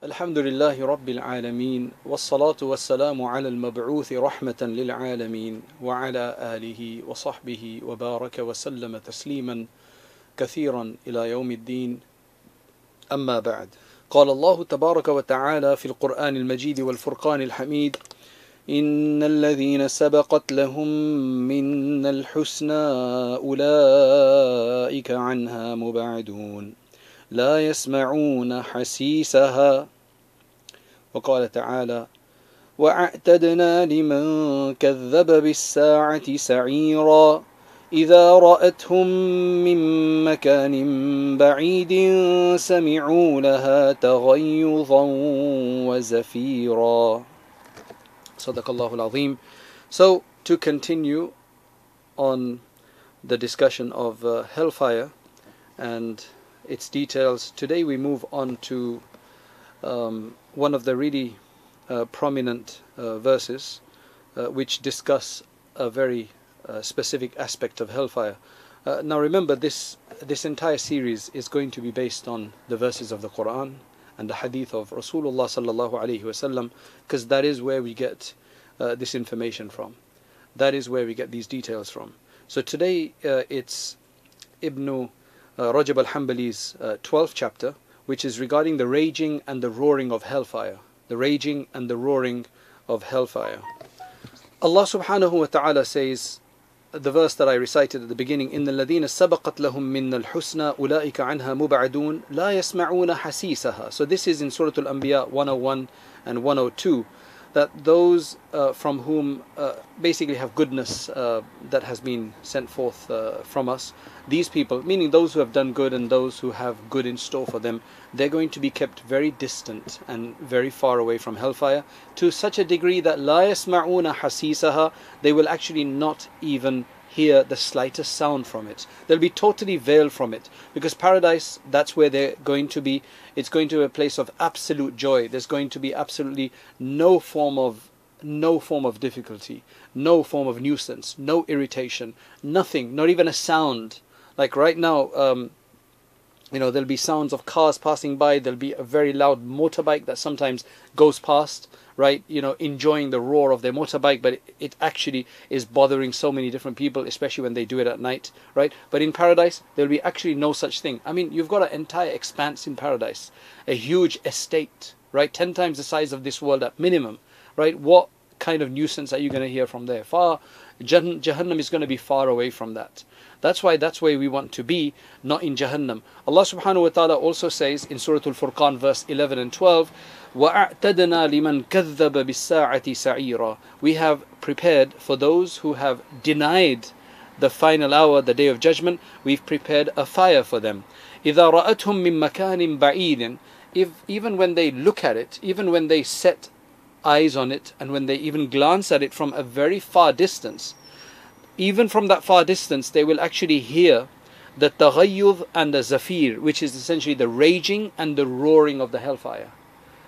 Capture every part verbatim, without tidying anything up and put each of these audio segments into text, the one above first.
Alhamdulillahi Rabbil Alameen, wassalatu wassalamu ala al-mab'uthi rahmatan lil alameen, wa ala alihi wa sahbihi wa baraka wa sallama tasliman kathiran ila yawm al-deen, amma ba'd. قال الله تبارك وتعالى في القرآن المجيد والفرقان الحميد إن الذين سبقت لهم منا الحسنى أولئك عنها مبعدون لا يسمعون حسيسها وقال تعالى وأعتدنا لمن كذب بالساعة سعيرا إذا رأتهم من مكان بعيد سمعوا لها تغيظا وزفيرا صدق الله العظيم. So to continue on the discussion of uh, hellfire and its details, today we move on to um, one of the really uh, prominent uh, verses uh, which discuss a very uh, specific aspect of hellfire. Uh, now remember, this this entire series is going to be based on the verses of the Quran and the hadith of Rasulullah sallallahu alaihi wasallam, because that is where we get uh, this information from. That is where we get these details from. So today uh, it's Ibn Uh, Rajab al-Hanbali's uh, twelfth chapter, which is regarding the raging and the roaring of hellfire. The raging and the roaring of hellfire. Allah subhanahu wa ta'ala says, the verse that I recited at the beginning, إِنَّ الَّذِينَ سَبَقَتْ لَهُمْ مِنَّ الْحُسْنَى أُولَٰئِكَ عَنْهَا مُبْعَدُونَ لَا يَسْمَعُونَ حَسِيسَهَا. So this is in Suratul Anbiya one oh one and one oh two, that those uh, from whom uh, basically have goodness uh, that has been sent forth uh, from us, these people, meaning those who have done good and those who have good in store for them, they're going to be kept very distant and very far away from hellfire, to such a degree that la yasma'una hasisaha, they will actually not even hear the slightest sound from it. They'll be totally veiled from it, because paradise, that's where they're going to be. It's going to be a place of absolute joy. There's going to be absolutely no form of no form of difficulty, no form of nuisance, no irritation, nothing, not even a sound. Like right now, um, you know, there'll be sounds of cars passing by. There'll be a very loud motorbike that sometimes goes past, right, you know, enjoying the roar of their motorbike, but it, it actually is bothering so many different people, especially when they do it at night, right? But in paradise, there'll be actually no such thing. I mean, you've got an entire expanse in paradise, a huge estate, right? Ten times the size of this world at minimum, right? What kind of nuisance are you going to hear from there? Far, Jah- Jahannam is going to be far away from that. That's why that's where we want to be, not in Jahannam. Allah subhanahu wa ta'ala also says in Suratul Furqan verse eleven and twelve, وَأَعْتَدْنَا لِمَنْ كَذَّبَ بِالسَّاعَةِ سَعِيرًا. We have prepared for those who have denied the final hour, the day of judgment, we've prepared a fire for them. إِذَا رَأَتْهُمْ مِنْ مَكَانٍ بَعِيدٍ. If, even when they look at it, even when they set eyes on it, and when they even glance at it from a very far distance, even from that far distance, they will actually hear the taghayyud and the zafir, which is essentially the raging and the roaring of the hellfire.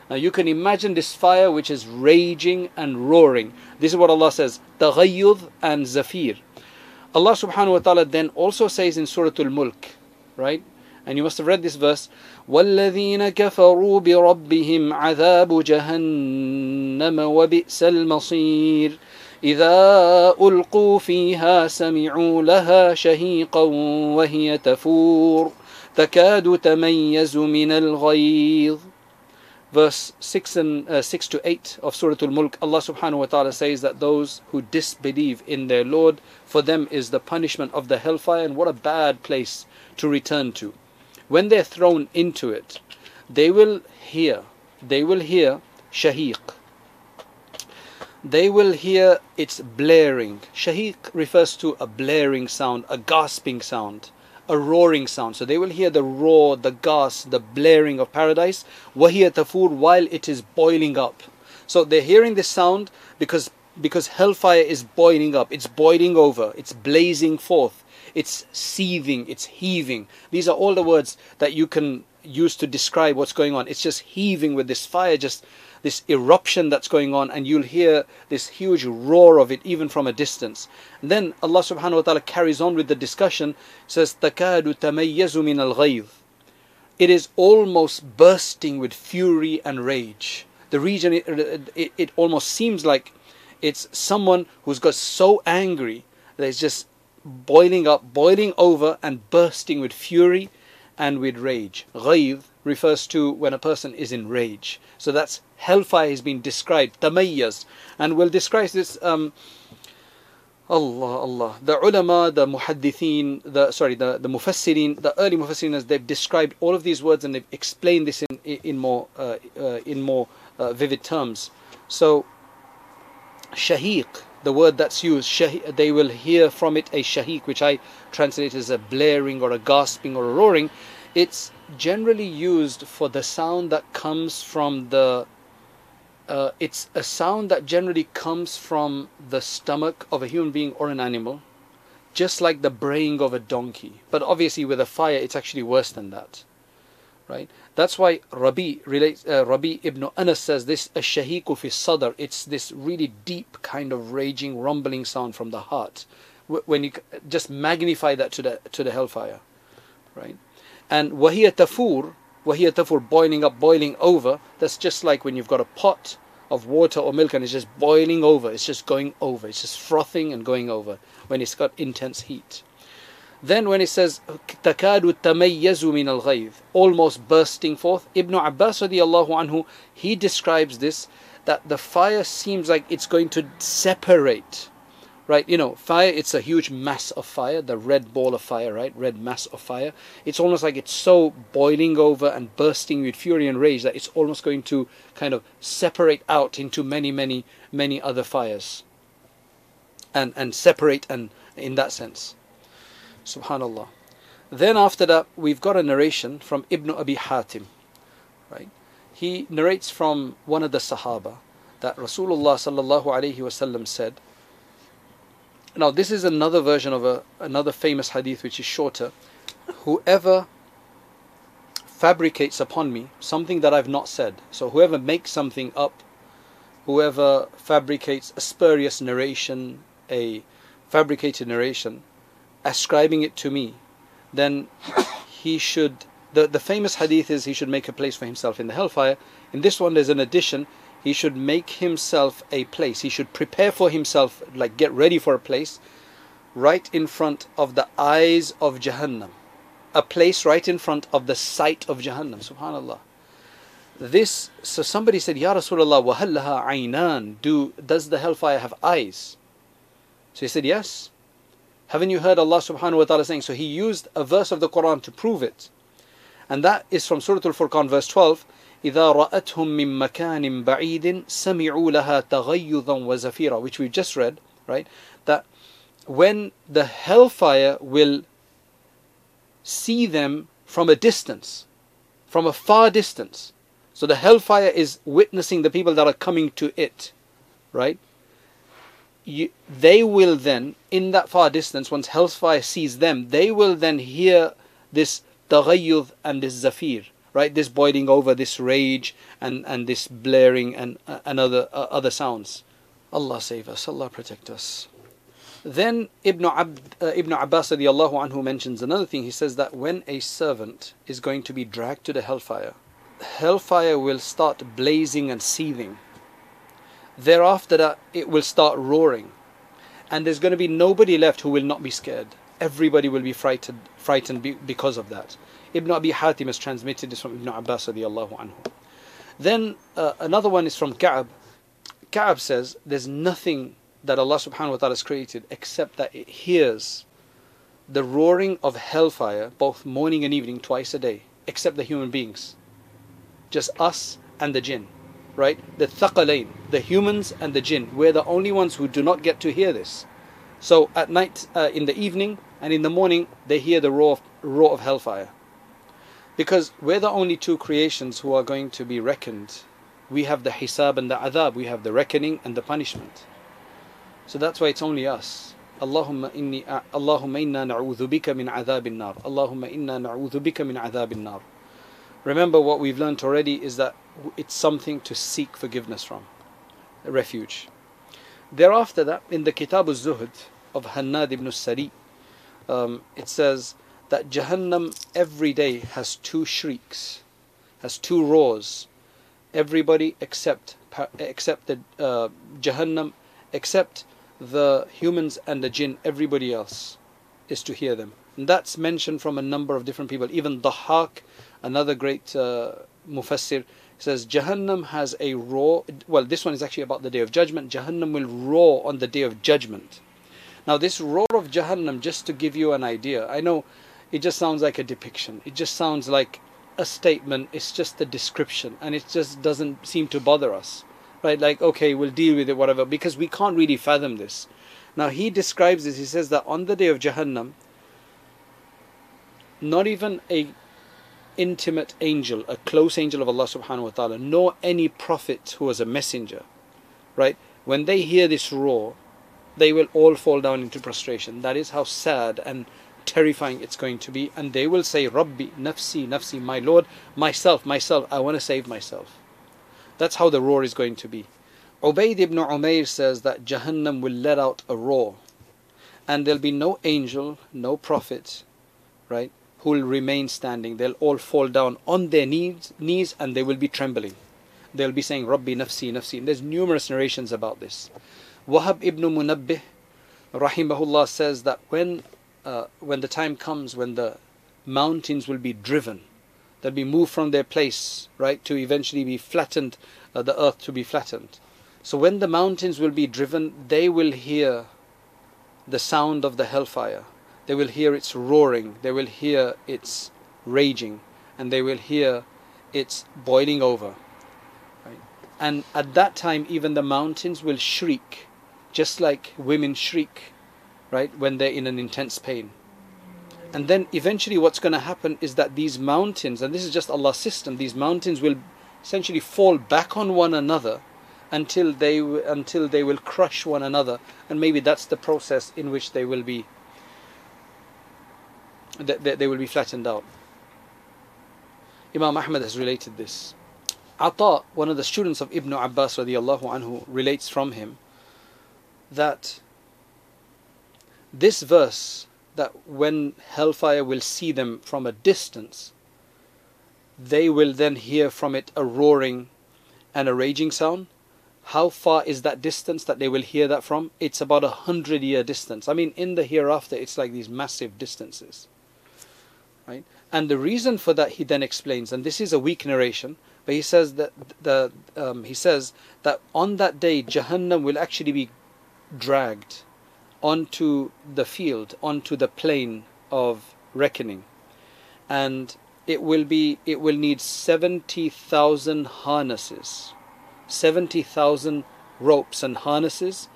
Now you can imagine this fire which is raging and roaring. This is what Allah says, taghayyud and zafir. Allah subhanahu wa ta'ala then also says in Suratul Mulk, right? And you must have read this verse, وَالَّذِينَ كَفَرُوا بِرَبِّهِمْ عَذَابُ جَهَنَّمَ وَبِئْسَ الْمَصِيرِ إذا ألقوا فيها سمعوا لها شهيقا وهي تفور تكاد تميز من الغيظ. Verse six and uh, six to eight of Surah Al-Mulk, Allah subhanahu wa ta'ala says that those who disbelieve in their Lord, for them is the punishment of the hellfire, and what a bad place to return to. When they're thrown into it, they will hear, they will hear shahiq. They will hear its blaring. Shahiq refers to a blaring sound, a gasping sound, a roaring sound. So they will hear the roar, the gasp, the blaring of paradise. Wahiya tafur, while it is boiling up. So they're hearing this sound because because hellfire is boiling up. It's boiling over. It's blazing forth. It's seething. It's heaving. These are all the words that you can use to describe what's going on. It's just heaving with this fire, just this eruption that's going on, and you'll hear this huge roar of it even from a distance. And then Allah subhanahu wa ta'ala carries on with the discussion, says, تَكَادُ تَمَيَّزُ مِنَ الْغَيْظِ. It is almost bursting with fury and rage. The region, it, it, it almost seems like it's someone who's got so angry that it's just boiling up, boiling over and bursting with fury and with rage. Ghayz refers to when a person is in rage. So that's hellfire has been described, tamayyaz. And we'll describe this, um, Allah, Allah. The ulama, the muhaddithin, the, sorry, the, the mufassirin, the early mufassirin, they've described all of these words and they've explained this in, in more, uh, uh, in more uh, vivid terms. So, shahiq, the word that's used, shahiq, they will hear from it a shahiq, which I translate as a blaring or a gasping or a roaring. It's generally used for the sound that comes from the uh, it's a sound that generally comes from the stomach of a human being or an animal, just like the braying of a donkey. But obviously with a fire it's actually worse than that, right? That's why Rabi relates, uh, Rabi ibn Anas says this, ash-shahiqu fi sadr, it's this really deep kind of raging, rumbling sound from the heart. When you just magnify that to the to the hellfire, right? And wahiya tafur, wahiya tafur, boiling up, boiling over, that's just like when you've got a pot of water or milk and it's just boiling over, it's just going over, it's just frothing and going over when it's got intense heat. Then when it says, takadu tamayyazu min al-ghayz, almost bursting forth, Ibn Abbas radiallahu anhu, he describes this, that the fire seems like it's going to separate. Right, you know, fire, it's a huge mass of fire, the red ball of fire, right? Red mass of fire. It's almost like it's so boiling over and bursting with fury and rage that it's almost going to kind of separate out into many, many, many other fires. And and separate and in that sense. Subhanallah. Then after that, we've got a narration from Ibn Abi Hatim. Right? He narrates from one of the Sahaba that Rasulullah sallallahu alayhi wasallam said. Now this is another version of a, another famous hadith which is shorter. Whoever fabricates upon me something that I've not said. So whoever makes something up, whoever fabricates a spurious narration, a fabricated narration, ascribing it to me, then he should, the, the famous hadith is he should make a place for himself in the hellfire. In this one there's an addition. He should make himself a place. He should prepare for himself, like get ready for a place, right in front of the eyes of Jahannam. A place right in front of the sight of Jahannam. Subhanallah. This, so somebody said, Ya Rasulullah, wa hal laha aynan, do, does the hellfire have eyes? So he said, yes. Haven't you heard Allah subhanahu wa ta'ala saying? So he used a verse of the Quran to prove it. And that is from Suratul Furqan verse twelve. إِذَا رَأَتْهُمْ مِنْ مَكَانٍ بَعِيدٍ سَمِعُوا لَهَا تَغَيُّضًا وَزَفِيرًا, which we've just read, right? That when the hellfire will see them from a distance, from a far distance. So the hellfire is witnessing the people that are coming to it, right? You, they will then, in that far distance, once hellfire sees them, they will then hear this تَغَيُّض and this zafir. Right, this boiling over, this rage, and and this blaring, and uh, and other uh, other sounds. Allah save us. Allah protect us. Then Ibn Abd, uh, Ibn Abbas radiyallahu anhu mentions another thing. He says that when a servant is going to be dragged to the hellfire, hellfire will start blazing and seething. Thereafter, that it will start roaring, and there's going to be nobody left who will not be scared. Everybody will be frightened, frightened be, because of that. Ibn Abi Hatim has transmitted this from Ibn Abbas radiallahu anhu. Then uh, another one is from Ka'b. Ka'b says, there's nothing that Allah subhanahu wa ta'ala has created except that it hears the roaring of hellfire both morning and evening twice a day, except the human beings. Just us and the jinn, right? The thaqalain, the humans and the jinn. We're the only ones who do not get to hear this. So at night, uh, in the evening and in the morning, they hear the roar of, roar of hellfire. Because we're the only two creations who are going to be reckoned. We have the hisab and the adab. We have the reckoning and the punishment. So that's why it's only us. Allahumma inni, Allahumma inna na'udhu bika min adhabin nar. Allahumma inna na'udhu bika min adhabin nar. Remember what we've learned already is that it's something to seek forgiveness from. A refuge. Thereafter that, in the kitabuz zuhud of Hannad ibn Sari, um, it says that Jahannam every day has two shrieks, has two roars. Everybody except except the uh, Jahannam, except the humans and the jinn, everybody else is to hear them. And that's mentioned from a number of different people. Even Dahaq, another great uh, Mufassir, says Jahannam has a roar. Well, this one is actually about the Day of Judgment. Jahannam will roar on the Day of Judgment. Now this roar of Jahannam, just to give you an idea, I know it just sounds like a depiction, it just sounds like a statement, it's just a description, and it just doesn't seem to bother us, right? Like, okay, we'll deal with it, whatever, because we can't really fathom this. Now he describes this, he says that on the Day of Jahannam, not even a intimate angel, a close angel of Allah subhanahu wa ta'ala, nor any prophet who was a messenger, right? When they hear this roar, they will all fall down into prostration. That is how sad and terrifying it's going to be. And they will say, Rabbi, Nafsi, Nafsi, my Lord, myself, myself, I want to save myself. That's how the roar is going to be. Ubaid ibn Umayr says that Jahannam will let out a roar, and there'll be no angel, no prophet, right, who will remain standing. They'll all fall down on their knees, knees and they will be trembling. They'll be saying, Rabbi, Nafsi, Nafsi. And there's numerous narrations about this. Wahab ibn Munabbih, rahimahullah, says that when uh, when the time comes when the mountains will be driven, they'll be moved from their place, right, to eventually be flattened, uh, the earth to be flattened. So when the mountains will be driven, they will hear the sound of the hellfire. They will hear its roaring, they will hear its raging, and they will hear its boiling over. Right? And at that time, even the mountains will shriek, just like women shriek, right, when they're in an intense pain. And then eventually what's going to happen is that these mountains, and this is just Allah's system, these mountains will essentially fall back on one another until they until they will crush one another. And maybe that's the process in which they will be that they will be flattened out. Imam Ahmad has related this. Atta, one of the students of Ibn Abbas radiallahu anhu, relates from him that this verse, that when hellfire will see them from a distance, they will then hear from it a roaring and a raging sound. How far is that distance that they will hear that from? It's about a hundred year distance. I mean, in the hereafter, it's like these massive distances, right? And the reason for that, he then explains, and this is a weak narration, but he says that the um, he says that on that day, Jahannam will actually be dragged onto the field, onto the plain of reckoning, and it will be it will need seventy thousand harnesses, seventy thousand ropes and harnesses.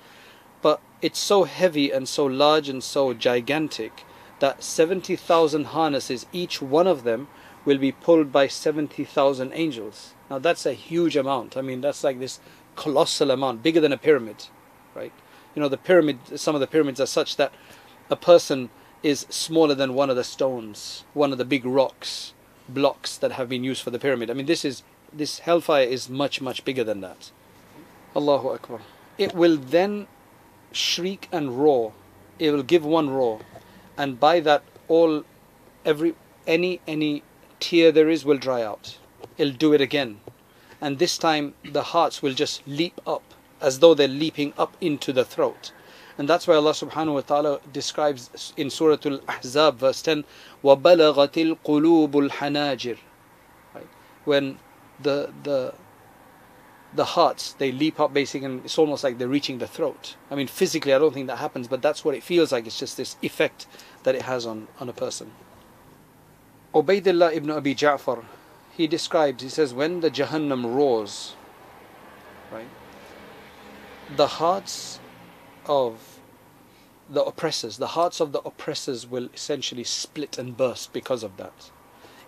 But it's so heavy and so large and so gigantic that seventy thousand harnesses, each one of them, will be pulled by seventy thousand angels. Now that's a huge amount. I mean, that's like this colossal amount, bigger than a pyramid, right? You know, the pyramid, some of the pyramids are such that a person is smaller than one of the stones, one of the big rocks, blocks that have been used for the pyramid. I mean, this is, this hellfire is much, much bigger than that. Allahu Akbar. It will then shriek and roar. It will give one roar. And by that, all, every, any, any tear there is will dry out. It'll do it again. And this time, the hearts will just leap up, as though they're leaping up into the throat. And that's why Allah subhanahu wa ta'ala describes in Surah Al-Ahzab verse ten, وَبَلَغَتِ الْقُلُوبُ الْحَنَاجِرِ, right? When the the the hearts, they leap up basically, and it's almost like they're reaching the throat. I mean, physically I don't think that happens, but that's what it feels like. It's just this effect that it has on, on a person. Ubaidullah ibn Abi Ja'far, he describes, he says, when the Jahannam roars, right, the hearts of the oppressors, the hearts of the oppressors will essentially split and burst because of that.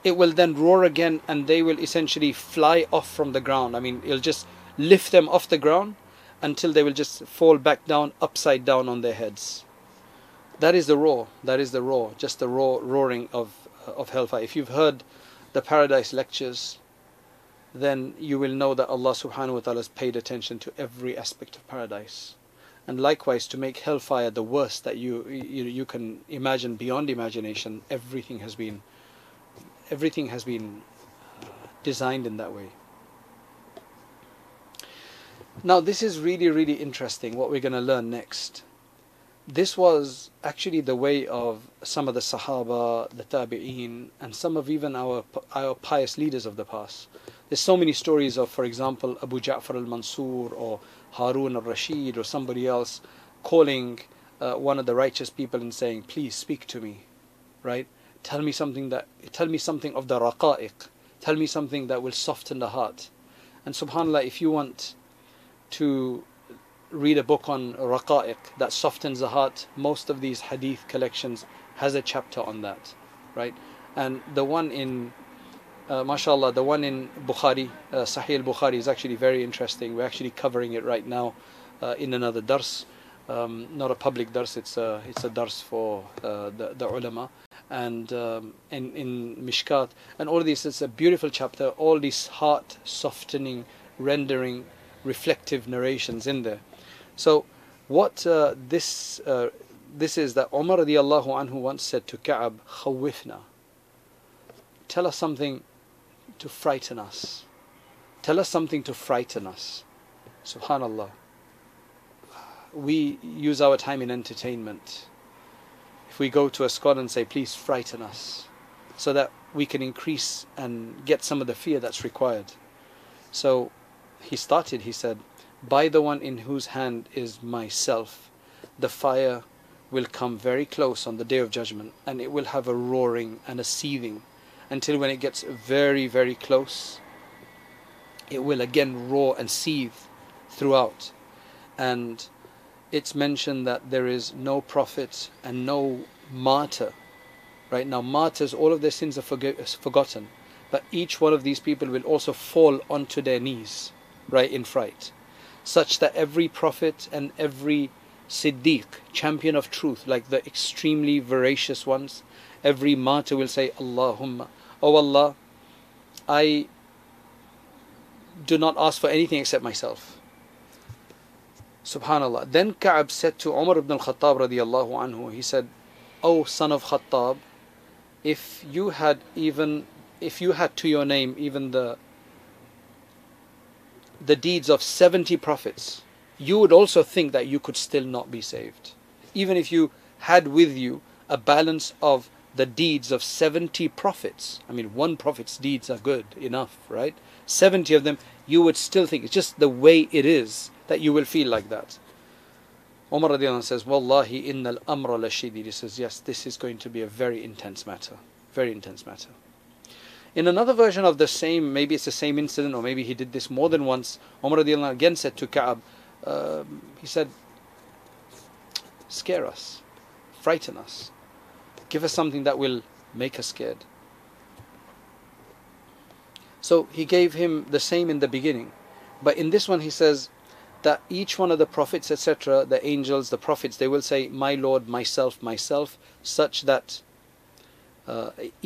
It will then roar again, and they will essentially fly off from the ground. I mean, it'll just lift them off the ground until they will just fall back down, upside down on their heads. That is the roar. That is the roar. Just the roar, roaring of of hellfire. If you've heard the Paradise Lectures, then you will know that Allah subhanahu wa ta'ala has paid attention to every aspect of paradise. and likewise to make hellfire the worst that you you, you can imagine beyond imagination. Everything has been everything has been designed in that way. Now this is really, really interesting what we're going to learn next. This was actually the way of some of the Sahaba, the Tabi'een, and some of even our our pious leaders of the past. There's so many stories of, for example, Abu Ja'far al-Mansur or Harun al-Rashid or somebody else calling uh, one of the righteous people and saying, please speak to me, right? Tell me something that, tell me something of the raqa'iq. Tell me something that will soften the heart. And subhanAllah, if you want to read a book on raqa'iq that softens the heart, most of these hadith collections has a chapter on that, right? And the one in uh, mashallah, the one in Bukhari, uh, Sahih al-Bukhari, is actually very interesting. We're actually covering it right now uh, in another dars, um, not a public dars, it's a, it's a dars for uh, the, the ulama, and um, in, in Mishkat and all this. It's a beautiful chapter, all these heart softening, rendering, reflective narrations in there. So what uh, this uh, this is that Umar radiallahu anhu once said to Ka'b, khawifna, tell us something to frighten us, tell us something to frighten us. Subhanallah, we use our time in entertainment. If we go to a scholar and say, please frighten us, so that we can increase and get some of the fear that's required. So he started, he said, by the one in whose hand is myself, the fire will come very close on the day of judgment, and it will have a roaring and a seething, until when it gets very, very close, it will again roar and seethe throughout. And it's mentioned that there is no prophet and no martyr. Right now, martyrs, all of their sins are forgotten, but each one of these people will also fall onto their knees, right, in fright, such that every prophet and every siddiq, champion of truth, like the extremely voracious ones, every martyr will say, Allahumma, oh Allah, I do not ask for anything except myself. Subhanallah. Then Ka'b said to Umar ibn al-Khattab radiallahu anhu, he said, O son of Khattab, if you had even, if you had to your name even the the deeds of seventy prophets, you would also think that you could still not be saved. Even if you had with you a balance of the deeds of seventy prophets, I mean, one prophet's deeds are good enough, right? seventy of them, you would still think, it's just the way it is that you will feel like that. Umar radiallahu anhu says, Wallahi innal amra lashidid. He says, yes, this is going to be a very intense matter, very intense matter. In another version of the same, maybe it's the same incident, or maybe he did this more than once, Umar radiallahu anhu again said to Ka'b, uh, he said, scare us, frighten us, give us something that will make us scared. So he gave him the same in the beginning, but in this one he says that each one of the prophets, et cetera, the angels, the prophets, they will say, my Lord, myself, myself, such that Uh,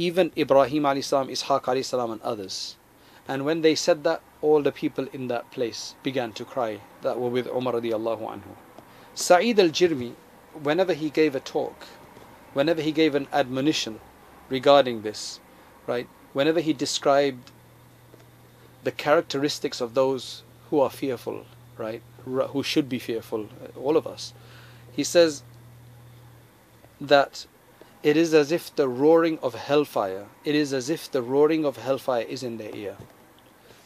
even Ibrahim alayhi salam, Ishaq alayhi salam, and others. And when they said that, all the people in that place began to cry that were with Umar radiallahu anhu. Sa'eed Al-Jirmi, whenever he gave a talk, whenever he gave an admonition regarding this, right, whenever he described the characteristics of those who are fearful, right, who should be fearful, all of us, he says that it is as if the roaring of hellfire, it is as if the roaring of hellfire is in their ear.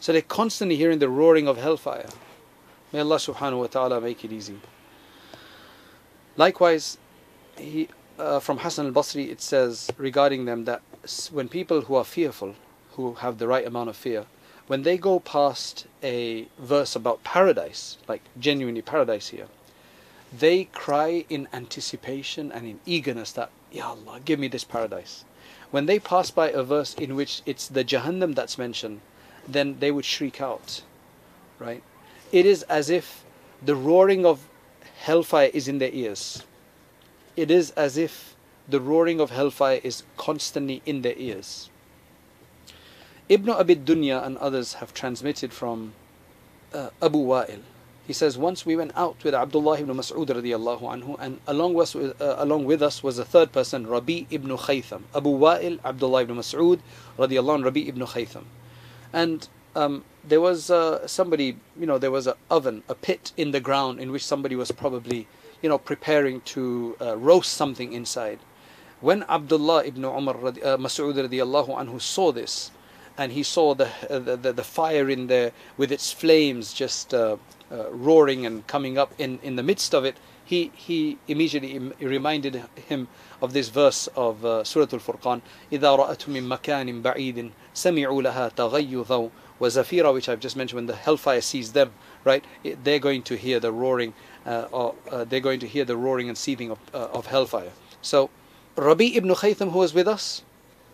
So they're constantly hearing the roaring of hellfire. May Allah subhanahu wa ta'ala make it easy. Likewise, he, uh, from Hassan al-Basri, it says regarding them that when people who are fearful, who have the right amount of fear, when they go past a verse about paradise, like genuinely paradise here, they cry in anticipation and in eagerness that, Ya Allah, give me this paradise. When they pass by a verse in which it's the Jahannam that's mentioned, then they would shriek out, right? It is as if the roaring of hellfire is in their ears. It is as if the roaring of hellfire is constantly in their ears. Ibn Abi Dunya and others have transmitted from uh, Abu Wa'il. He says, once we went out with Abdullah ibn Mas'ud radiallahu anhu, and along with, uh, along with us was a third person, Rabi ibn Khaytham. Abu Wa'il, Abdullah ibn Mas'ud radiallahu anhu, Rabi ibn Khaytham. And um, there was uh, somebody, you know, there was an oven, a pit in the ground in which somebody was probably, you know, preparing to uh, roast something inside. When Abdullah ibn Umar, uh, Mas'ud radiallahu anhu saw this, and he saw the, uh, the, the fire in there with its flames just uh, uh, roaring and coming up in, in the midst of it, he, he immediately im reminded him of this verse of uh, Suratul Furqan, إِذَا رَأَتُ مِن مَكَانٍ بَعِيدٍ سَمِعُوا لَهَا تَغَيُّظًا وَزَفِيرًا, which I've just mentioned, when the hellfire sees them, right, it, they're going to hear the roaring, uh, or uh, they're going to hear the roaring and seething of, uh, of hellfire. So Rabi ibn Khaytham, who was with us,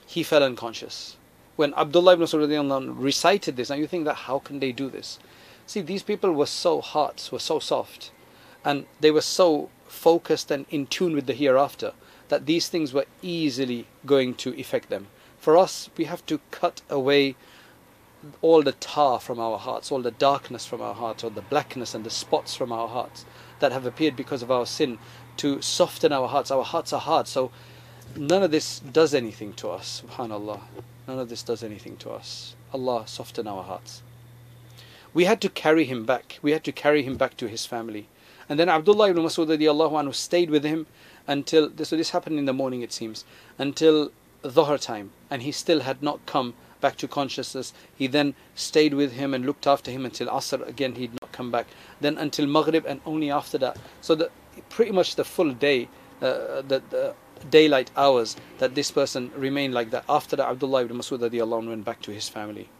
he fell unconscious. When Abdullah ibn Mas'ud recited this, now you think that how can they do this? See, these people were so hearts were so soft, and they were so focused and in tune with the hereafter that these things were easily going to affect them. For us, we have to cut away all the tar from our hearts, all the darkness from our hearts, all the blackness and the spots from our hearts that have appeared because of our sin, to soften our hearts. Our hearts are hard, so none of this does anything to us. Subhanallah. None of this does anything to us. Allah soften our hearts. We had to carry him back. We had to carry him back to his family. And then Abdullah ibn Mas'ud radiallahu anhu stayed with him until, so this happened in the morning it seems, until Dhuhr time. And he still had not come back to consciousness. He then stayed with him and looked after him until Asr. Again, he did not come back. Then until Maghrib, and only after that. So the, pretty much the full day, uh, the, the daylight hours that this person remained like that. After that, Abdullah ibn Mas'ud radiallahu anhu went back to his family.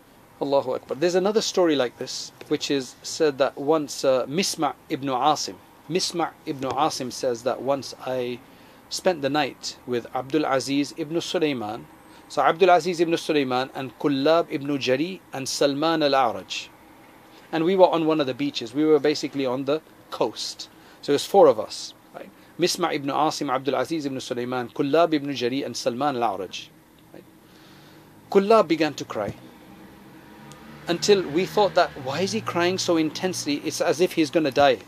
Allahu Akbar. There's another story like this, which is said that once uh, Misma' ibn Asim, Misma' ibn Asim says that once I spent the night with Abdul Aziz ibn Sulayman. So Abdul Aziz ibn Sulayman and Kullab ibn Jari and Salman al-A'raj. And we were on one of the beaches. We were basically on the coast. So there's four of us. Misma' ibn Asim, Abdul Aziz ibn Sulayman, Kullab ibn Jari and Salman al-A'raj. Right? Kullab began to cry until we thought that why is he crying so intensely? It's as if he's going to die.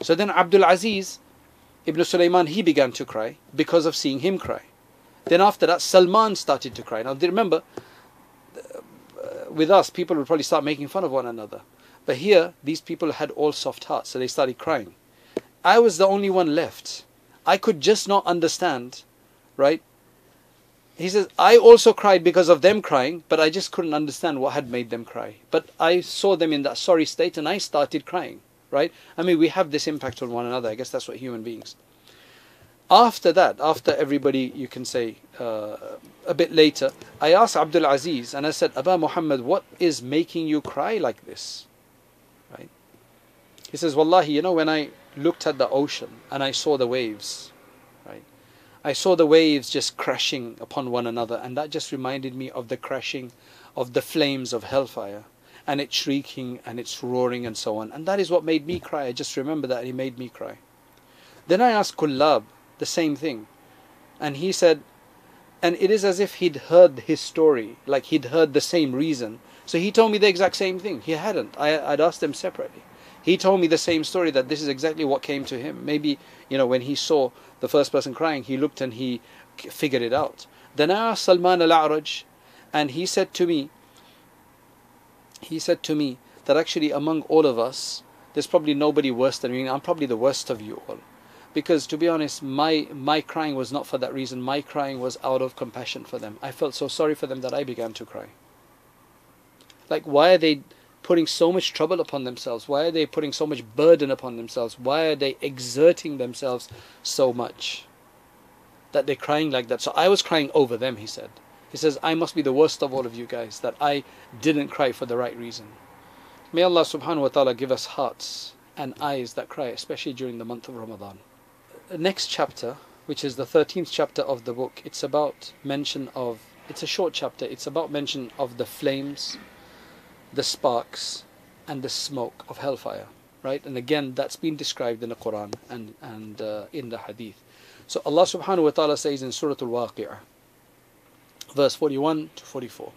So then Abdul Aziz ibn Sulayman, he began to cry because of seeing him cry. Then after that, Salman started to cry. Now remember, with us, people would probably start making fun of one another. But here, these people had all soft hearts, so they started crying. I was the only one left. I could just not understand, right? He says, I also cried because of them crying, but I just couldn't understand what had made them cry. But I saw them in that sorry state and I started crying, right? I mean, we have this impact on one another. I guess that's what human beings. After that, after everybody, you can say, uh, a bit later, I asked Abdul Aziz and I said, Aba Muhammad, what is making you cry like this, right? He says, Wallahi, you know, when I looked at the ocean and I saw the waves, right? I saw the waves just crashing upon one another, and that just reminded me of the crashing of the flames of hellfire and its shrieking and its roaring and so on. And that is what made me cry. I just remember that it made me cry. Then I asked Kullab the same thing, and he said, and it is as if he'd heard his story, like he'd heard the same reason. So he told me the exact same thing. He hadn't. I, I'd asked them separately. He told me the same story, that this is exactly what came to him. Maybe, you know, when he saw the first person crying, he looked and he figured it out. Then I asked Salman al-A'raj, and he said to me, he said to me that actually among all of us, there's probably nobody worse than me. I'm probably the worst of you all. Because to be honest, my, my crying was not for that reason. My crying was out of compassion for them. I felt so sorry for them that I began to cry. Like, why are they putting so much trouble upon themselves? Why are they putting so much burden upon themselves? Why are they exerting themselves so much that they're crying like that? So I was crying over them, he said. He says, I must be the worst of all of you guys, that I didn't cry for the right reason. May Allah subhanahu wa ta'ala give us hearts and eyes that cry, especially during the month of Ramadan. The next chapter, which is the thirteenth chapter of the book, it's about mention of, it's a short chapter, it's about mention of the flames, the sparks and the smoke of hellfire, right? And again, that's been described in the Quran and, and uh, in the Hadith. So Allah subhanahu wa ta'ala says in Surah Al-Waqi'ah, verse forty-one to forty-four,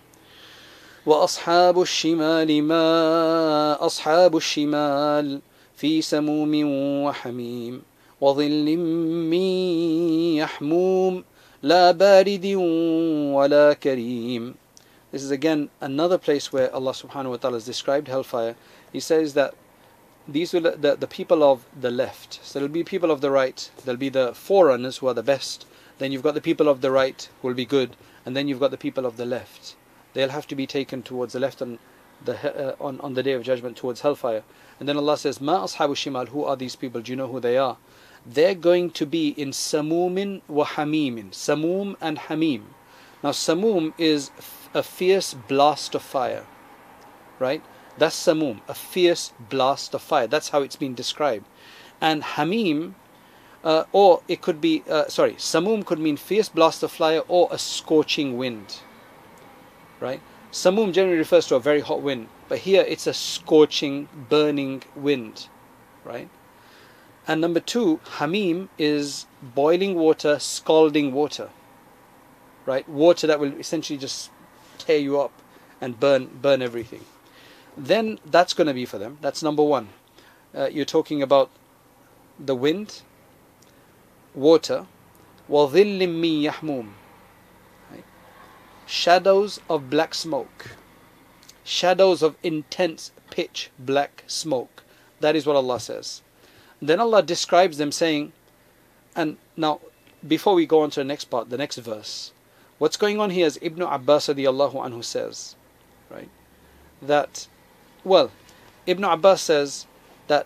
وَأَصْحَابُ الشِّمَالِ مَا أَصْحَابُ الشِّمَالِ في سموم وحميم وظل من يحموم لا بارد ولا كريم. This is again another place where Allah subhanahu wa ta'ala has described hellfire. He says that these will the, the people of the left. So there'll be people of the right. There'll be the forerunners who are the best. Then you've got the people of the right who will be good. And then you've got the people of the left. They'll have to be taken towards the left on the uh, on, on the day of judgment towards hellfire. And then Allah says, Ma ashabu shimal, who are these people? Do you know who they are? They're going to be in samumin wa hamimin. Samum and hamim. Now samum is a fierce blast of fire, right? That's samum, a fierce blast of fire. That's how it's been described. And hamim, uh, or it could be, uh, sorry, samum could mean fierce blast of fire or a scorching wind, right? Samum generally refers to a very hot wind, but here it's a scorching, burning wind, right? And number two, hamim is boiling water, scalding water, right? Water that will essentially just tear you up and burn, burn everything. Then that's going to be for them. That's number one. Uh, you're talking about the wind, water, وَظِلٍّ مِّن يَحْمُومٍ, shadows of black smoke, shadows of intense pitch black smoke. That is what Allah says. Then Allah describes them saying, and now before we go on to the next part, the next verse, what's going on here is Ibn Abbas radiallahu anhu says, right, that, well, Ibn Abbas says that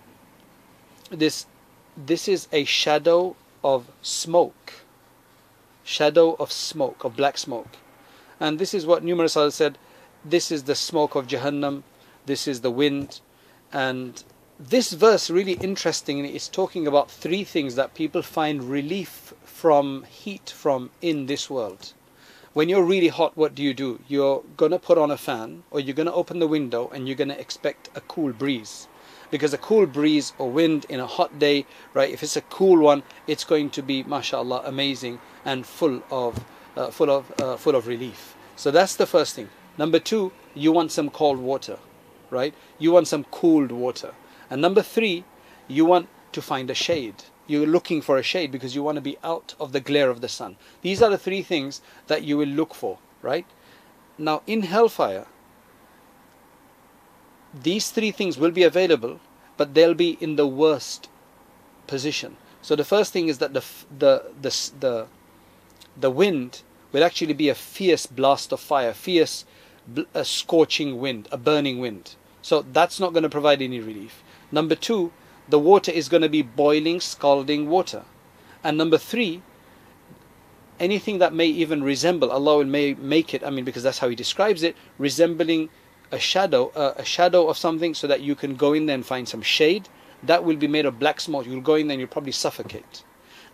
this this is a shadow of smoke, shadow of smoke, of black smoke. And this is what numerous others said, this is the smoke of Jahannam, this is the wind. And this verse, really interestingly, is talking about three things that people find relief from heat from in this world. When you're really hot, what do you do? You're going to put on a fan, or you're going to open the window, and you're going to expect a cool breeze. Because a cool breeze or wind in a hot day, right, if it's a cool one, it's going to be, mashallah, amazing and full of Uh, full of uh, full of relief. So that's the first thing. Number two, you want some cold water, right? You want some cooled water. And number three, you want to find a shade. You're looking for a shade because you want to be out of the glare of the sun. These are the three things that you will look for, right? Now in hellfire, these three things will be available, but they'll be in the worst position. So the first thing is that the the the the, the wind will actually be a fierce blast of fire, fierce, a scorching wind, a burning wind. So that's not going to provide any relief. Number two, the water is going to be boiling, scalding water. And number three, anything that may even resemble, Allah may make it, I mean, because that's how He describes it, resembling a shadow, uh, a shadow of something, so that you can go in there and find some shade. That will be made of black smoke. You'll go in there and you'll probably suffocate.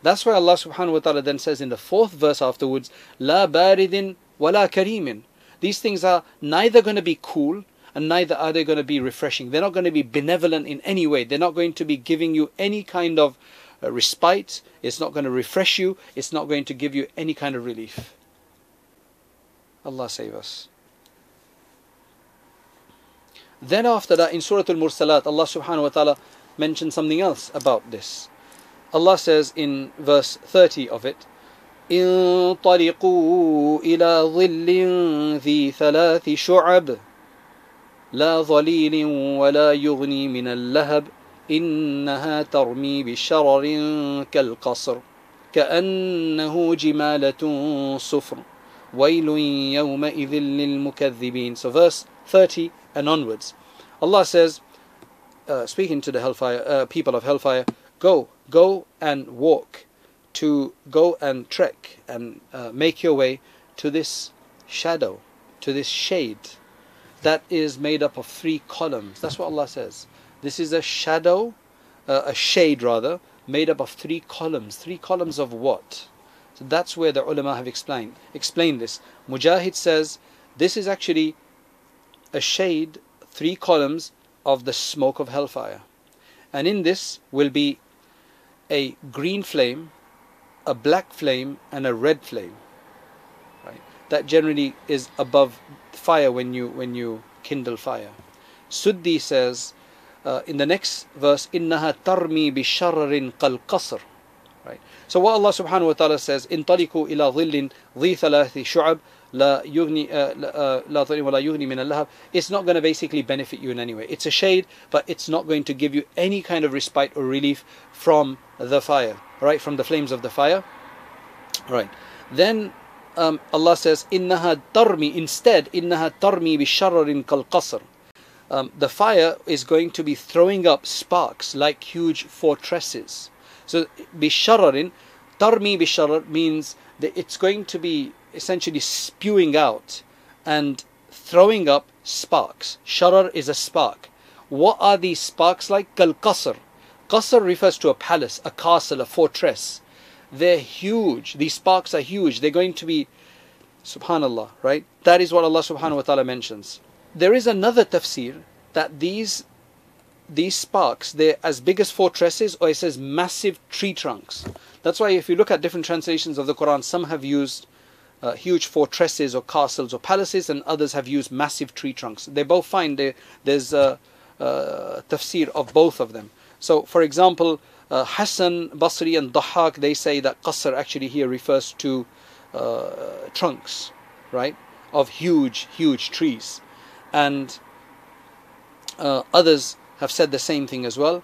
That's why Allah subhanahu wa ta'ala then says in the fourth verse afterwards, La baridin wala karimin. These things are neither going to be cool and neither are they going to be refreshing. They're not going to be benevolent in any way. They're not going to be giving you any kind of uh, respite. It's not going to refresh you. It's not going to give you any kind of relief. Allah save us. Then after that, in Surah Al-Mursalat, Allah subhanahu wa ta'ala mentioned something else about this. Allah says in verse thirty of it, انطلقوا إلى ظل ذي ثلاث شعب لا ظليل ولا يغني من اللهب إنها ترمي بشرر كالقصر كأنه جمالة صفر ويل يومئذ للمكذبين. So verse thirty and onwards, Allah says, uh, speaking to the hellfire, uh, people of hellfire, go. Go and walk, to go and trek and uh, make your way to this shadow, to this shade that is made up of three columns. That's what Allah says. This is a shadow, uh, a shade rather, made up of three columns. Three columns of what? So that's where the ulama have explained, explained this. Mujahid says this is actually a shade, three columns of the smoke of hellfire. And in this will be a green flame, a black flame, and a red flame, right? That generally is above fire when you when you kindle fire. Suddi says uh, in the next verse, إِنَّهَا تَرْمِي بِشَرٍ قَلْقَصْرٍ. Right? So what Allah subhanahu wa ta'ala says, إِنْطَلِكُوا إِلَىٰ ظِلٍ ذِي ثَلَاثِ شُعَبٍ لَا يُغْنِي وَلَا يُغْنِي مِنَ اللَّهَبِ. It's not going to basically benefit you in any way. It's a shade, but it's not going to give you any kind of respite or relief from the fire, right? From the flames of the fire. Right. Then um, Allah says, إِنَّهَا تَرْمِي. Instead, إِنَّهَا تَرْمِي بِشَرٍ قَلْقَصْرٍ. Um, the fire is going to be throwing up sparks like huge fortresses. So bishararin, tarmi bisharar means that it's going to be essentially spewing out and throwing up sparks. Sharar is a spark. What are these sparks like? Kal qasr. Qasr refers to a palace, a castle, a fortress. They're huge. These sparks are huge. They're going to be, subhanallah, right? That is what Allah subhanahu wa ta'ala mentions. There is another tafsir that these these sparks, they're as big as fortresses, or it says massive tree trunks. That's why if you look at different translations of the Quran, some have used uh, huge fortresses or castles or palaces, and others have used massive tree trunks. They both find they, there's a, a tafsir of both of them. So for example, uh, Hassan Basri and Dahaq, they say that qasr actually here refers to uh, trunks, right, of huge huge trees. And uh, others have said the same thing as well.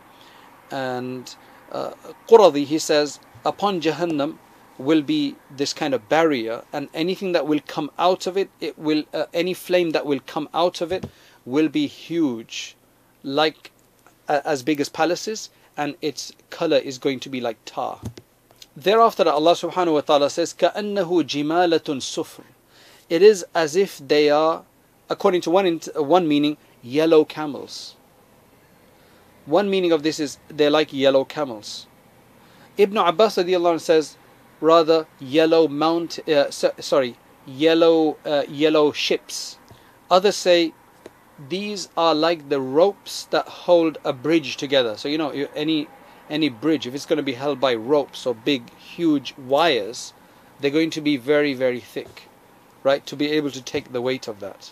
And uh, Quradi, he says, upon Jahannam will be this kind of barrier, and anything that will come out of it, it will uh, any flame that will come out of it will be huge, like uh, as big as palaces, and its color is going to be like tar. Thereafter, Allah subhanahu wa ta'ala says, "Ka'annahu jimalatun sufr." It is as if they are, according to one, one meaning, yellow camels. One meaning of this is they're like yellow camels. Ibn Abbas radiallahu anh says rather yellow mount. Uh, so, sorry, yellow uh, yellow ships. Others say these are like the ropes that hold a bridge together. So you know, any any bridge, if it's going to be held by ropes or big huge wires, they're going to be very very thick, right? To be able to take the weight of that.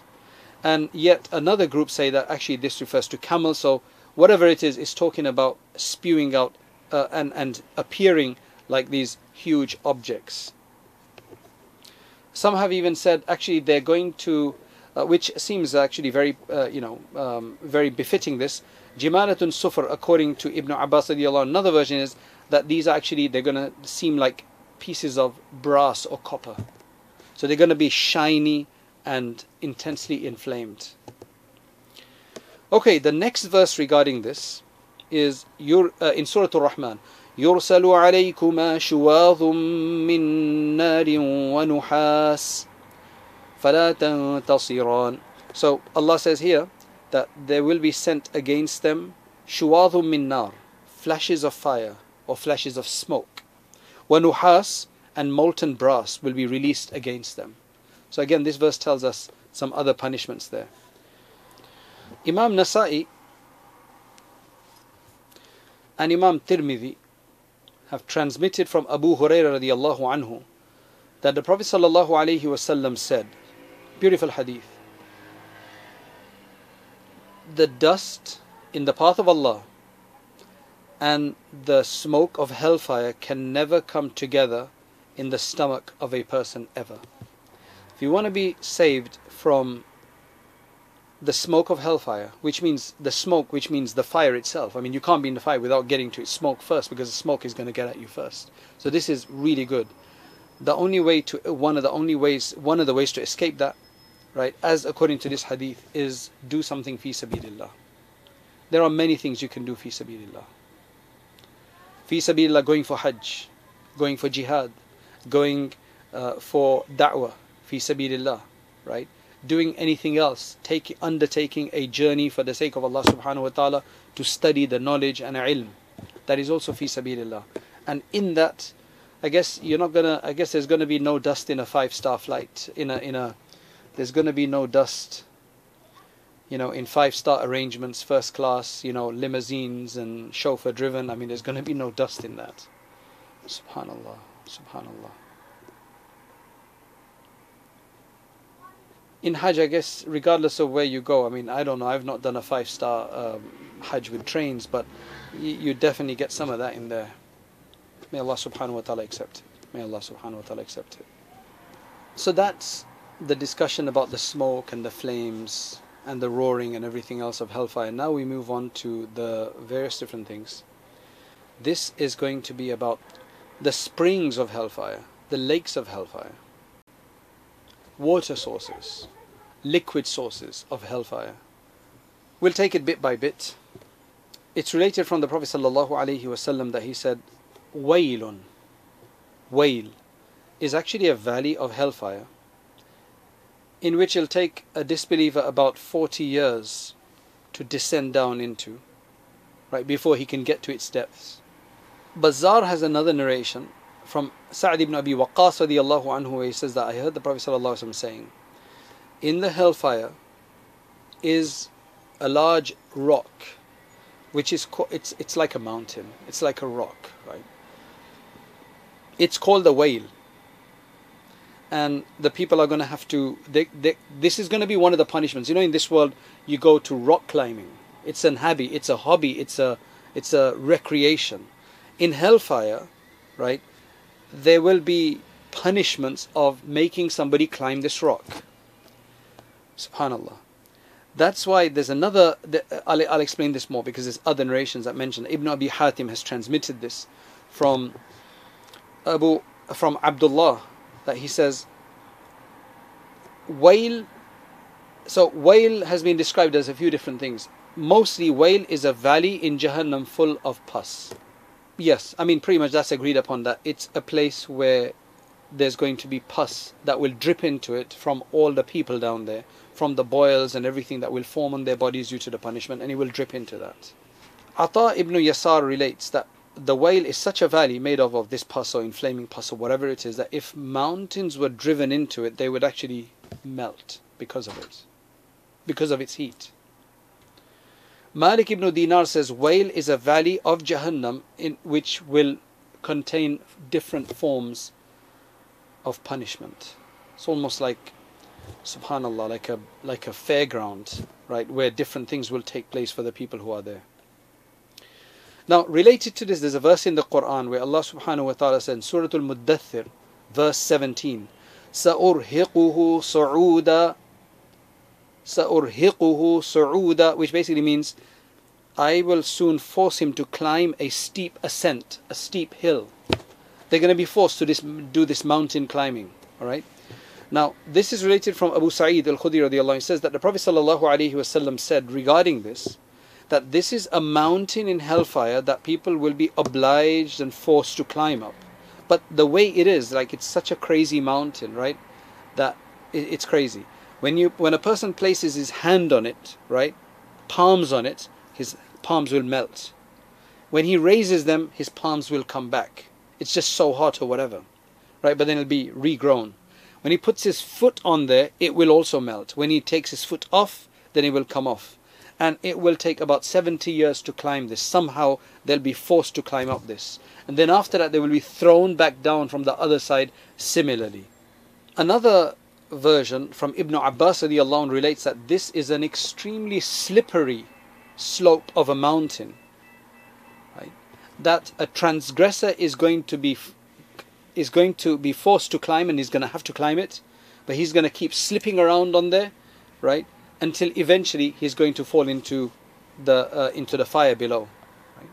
And yet another group say that actually this refers to camels. So whatever it is, it's talking about spewing out uh, and, and appearing like these huge objects. Some have even said actually they're going to, uh, which seems actually very, uh, you know, um, very befitting this. Jimalatun Sufr, according to Ibn Abbas radiallahu anh. Another version is that these are actually, they're going to seem like pieces of brass or copper. So they're going to be shiny and intensely inflamed. Okay, the next verse regarding this is your, uh, in Surah Ar-Rahman. يُرْسَلُ عَلَيْكُمَا شُوَاظٌ مِّن نَارٍ وَنُحَاسٍ فَلَا تَنْتَصِرَانِ. So Allah says here that there will be sent against them شُوَاظٌ مِّن نَارٍ, flashes of fire or flashes of smoke. وَنُحَاسٍ, and molten brass will be released against them. So again, this verse tells us some other punishments there. Imam Nasa'i and Imam Tirmidhi have transmitted from Abu Hurairah radiallahu anhu that the Prophet sallallahu alaihi wasallam said, beautiful hadith, the dust in the path of Allah and the smoke of hellfire can never come together in the stomach of a person ever. If you want to be saved from the smoke of hellfire, which means the smoke, which means the fire itself. I mean, you can't be in the fire without getting to its smoke first, because the smoke is going to get at you first. So this is really good. The only way to one of the only ways, one of the ways to escape that, right, as according to this hadith, is do something fi sabilillah. There are many things you can do fi sabilillah. Fi sabilillah, going for Hajj, going for Jihad, going uh, for Da'wah. Fi sabilillah, right? Doing anything else, take, undertaking a journey for the sake of Allah subhanahu wa ta'ala to study the knowledge and ilm. That is also fi sabilillah. And in that, I guess you're not gonna, I guess there's gonna be no dust in a five-star flight, in a, in a, there's gonna be no dust, you know, in five-star arrangements, first class, you know, limousines and chauffeur driven. I mean, there's gonna be no dust in that. Subhanallah, subhanallah. in Hajj, I guess, regardless of where you go, I mean, I don't know, I've not done a five-star um, Hajj with trains, but you, you definitely get some of that in there. May Allah subhanahu wa ta'ala accept it. May Allah subhanahu wa ta'ala accept it. So that's the discussion about the smoke and the flames and the roaring and everything else of hellfire. Now we move on to the various different things. This is going to be about the springs of hellfire, the lakes of hellfire, water sources, liquid sources of hellfire. We'll take it bit by bit. It's related from the Prophet ﷺ that he said, Wailun, Wail, is actually a valley of hellfire, in which it'll take a disbeliever about forty years to descend down into, right, before he can get to its depths. Bazzar has another narration from Sa'd ibn Abi Waqqas radiallahu anhu, where he says that I heard the Prophet sallallahu alaihi wasallam saying, in the hellfire is a large rock, which is, it's, it's like a mountain, it's like a rock, right? It's called the Wa'il. And the people are going to have to, they, they, this is going to be one of the punishments. You know, in this world, you go to rock climbing. It's an hobby, it's a hobby, it's a, it's a recreation. In hellfire, right, there will be punishments of making somebody climb this rock. SubhanAllah. That's why there's another, I'll, I'll explain this more because there's other narrations that mention. Ibn Abi Hatim has transmitted this from Abu, from Abdullah, that he says, Wa'il, so Wa'il has been described as a few different things. Mostly Wa'il is a valley in Jahannam full of pus. Yes, I mean pretty much that's agreed upon, that it's a place where there's going to be pus that will drip into it from all the people down there, from the boils and everything that will form on their bodies due to the punishment, and it will drip into that. Atta ibn Yasar relates that the Wa'il is such a valley made of, of this pus or inflaming pus or whatever it is, that if mountains were driven into it, they would actually melt because of it, because of its heat. Malik ibn Dinar says, Wa'il is a valley of Jahannam in which will contain different forms of punishment. It's almost like, subhanallah, like a, like a fairground, right, where different things will take place for the people who are there. Now, related to this, there's a verse in the Quran where Allah subhanahu wa ta'ala said in Surah Al-Muddathir, verse seventeen, سَأُرْهِقُهُ صُعُودًا, سَأُرْهِقُهُ صُعُودًا, which basically means, I will soon force him to climb a steep ascent, a steep hill. They're going to be forced to this, do this mountain climbing, all right? Now, this is related from Abu Sa'id al-Khudri radiallahu anh. He says that the Prophet sallallahu alayhi wa sallam said regarding this, that this is a mountain in hellfire that people will be obliged and forced to climb up. But the way it is, like it's such a crazy mountain, right? That it's crazy. When you, when a person places his hand on it, right? Palms on it, his palms will melt. When he raises them, his palms will come back. It's just so hot or whatever, right? But then it'll be regrown. When he puts his foot on there, it will also melt. When he takes his foot off, then it will come off. And it will take about seventy years to climb this. Somehow they'll be forced to climb up this. And then after that they will be thrown back down from the other side similarly. Another version from Ibn Abbas radiallahu anhu relates that this is an extremely slippery slope of a mountain. Right? That a transgressor is going to be is going to be forced to climb, and he's going to have to climb it. But he's going to keep slipping around on there, right? Until eventually he's going to fall into the uh, into the fire below. Right?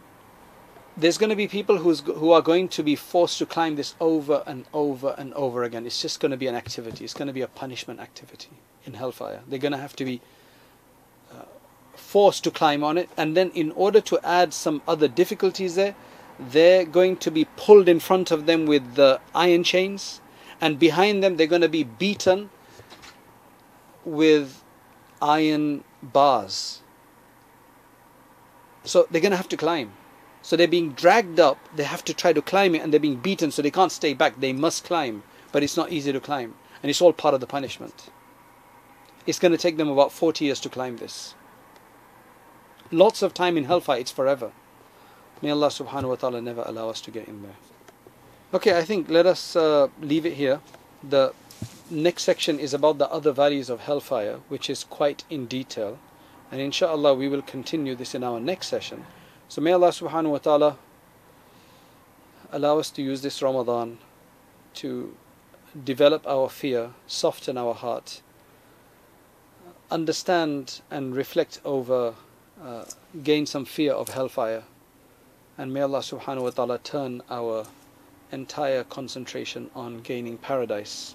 There's going to be people who's, who are going to be forced to climb this over and over and over again. It's just going to be an activity. It's going to be a punishment activity in hellfire. They're going to have to be uh, forced to climb on it, and then in order to add some other difficulties there, they're going to be pulled in front of them with the iron chains, and behind them they're going to be beaten with iron bars. So they're going to have to climb. So they're being dragged up, they have to try to climb it, and they're being beaten, so they can't stay back, they must climb. But it's not easy to climb, and it's all part of the punishment. It's going to take them about forty years to climb this. Lots of time in hellfire, it's forever. May Allah subhanahu wa ta'ala never allow us to get in there. Okay, I think let us uh, leave it here. The Next section is about the other valleys of hellfire, which is quite in detail, and inshallah we will continue this in our next session. So may Allah subhanahu wa ta'ala allow us to use this Ramadan to develop our fear, soften our heart, understand and reflect over, uh, gain some fear of hellfire, and may Allah subhanahu wa ta'ala turn our entire concentration on gaining paradise,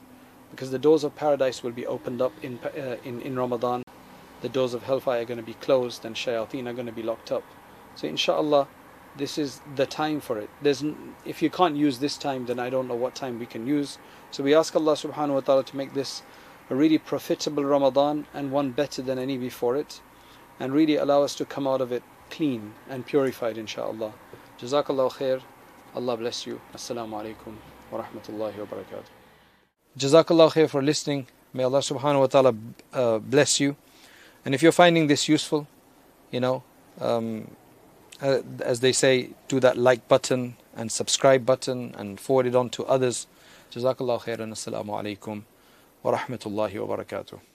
because the doors of paradise will be opened up in, uh, in, in Ramadan. The doors of hellfire are going to be closed and shayateen are going to be locked up. So inshallah this is the time for it. There's, if you can't use this time, then I don't know what time we can use. So we ask Allah subhanahu wa ta'ala to make this a really profitable Ramadan and one better than any before it, and really allow us to come out of it clean and purified inshallah. Jazakallahu khair. Allah bless you. Assalamu alaikum wa rahmatullahi wa barakatuh. Jazakallahu khair for listening. May Allah subhanahu wa ta'ala uh, bless you. And if you're finding this useful, you know, um, uh, as they say, do that like button and subscribe button and forward it on to others. Jazakallahu khairan. Assalamu alaikum wa rahmatullahi wa barakatuh.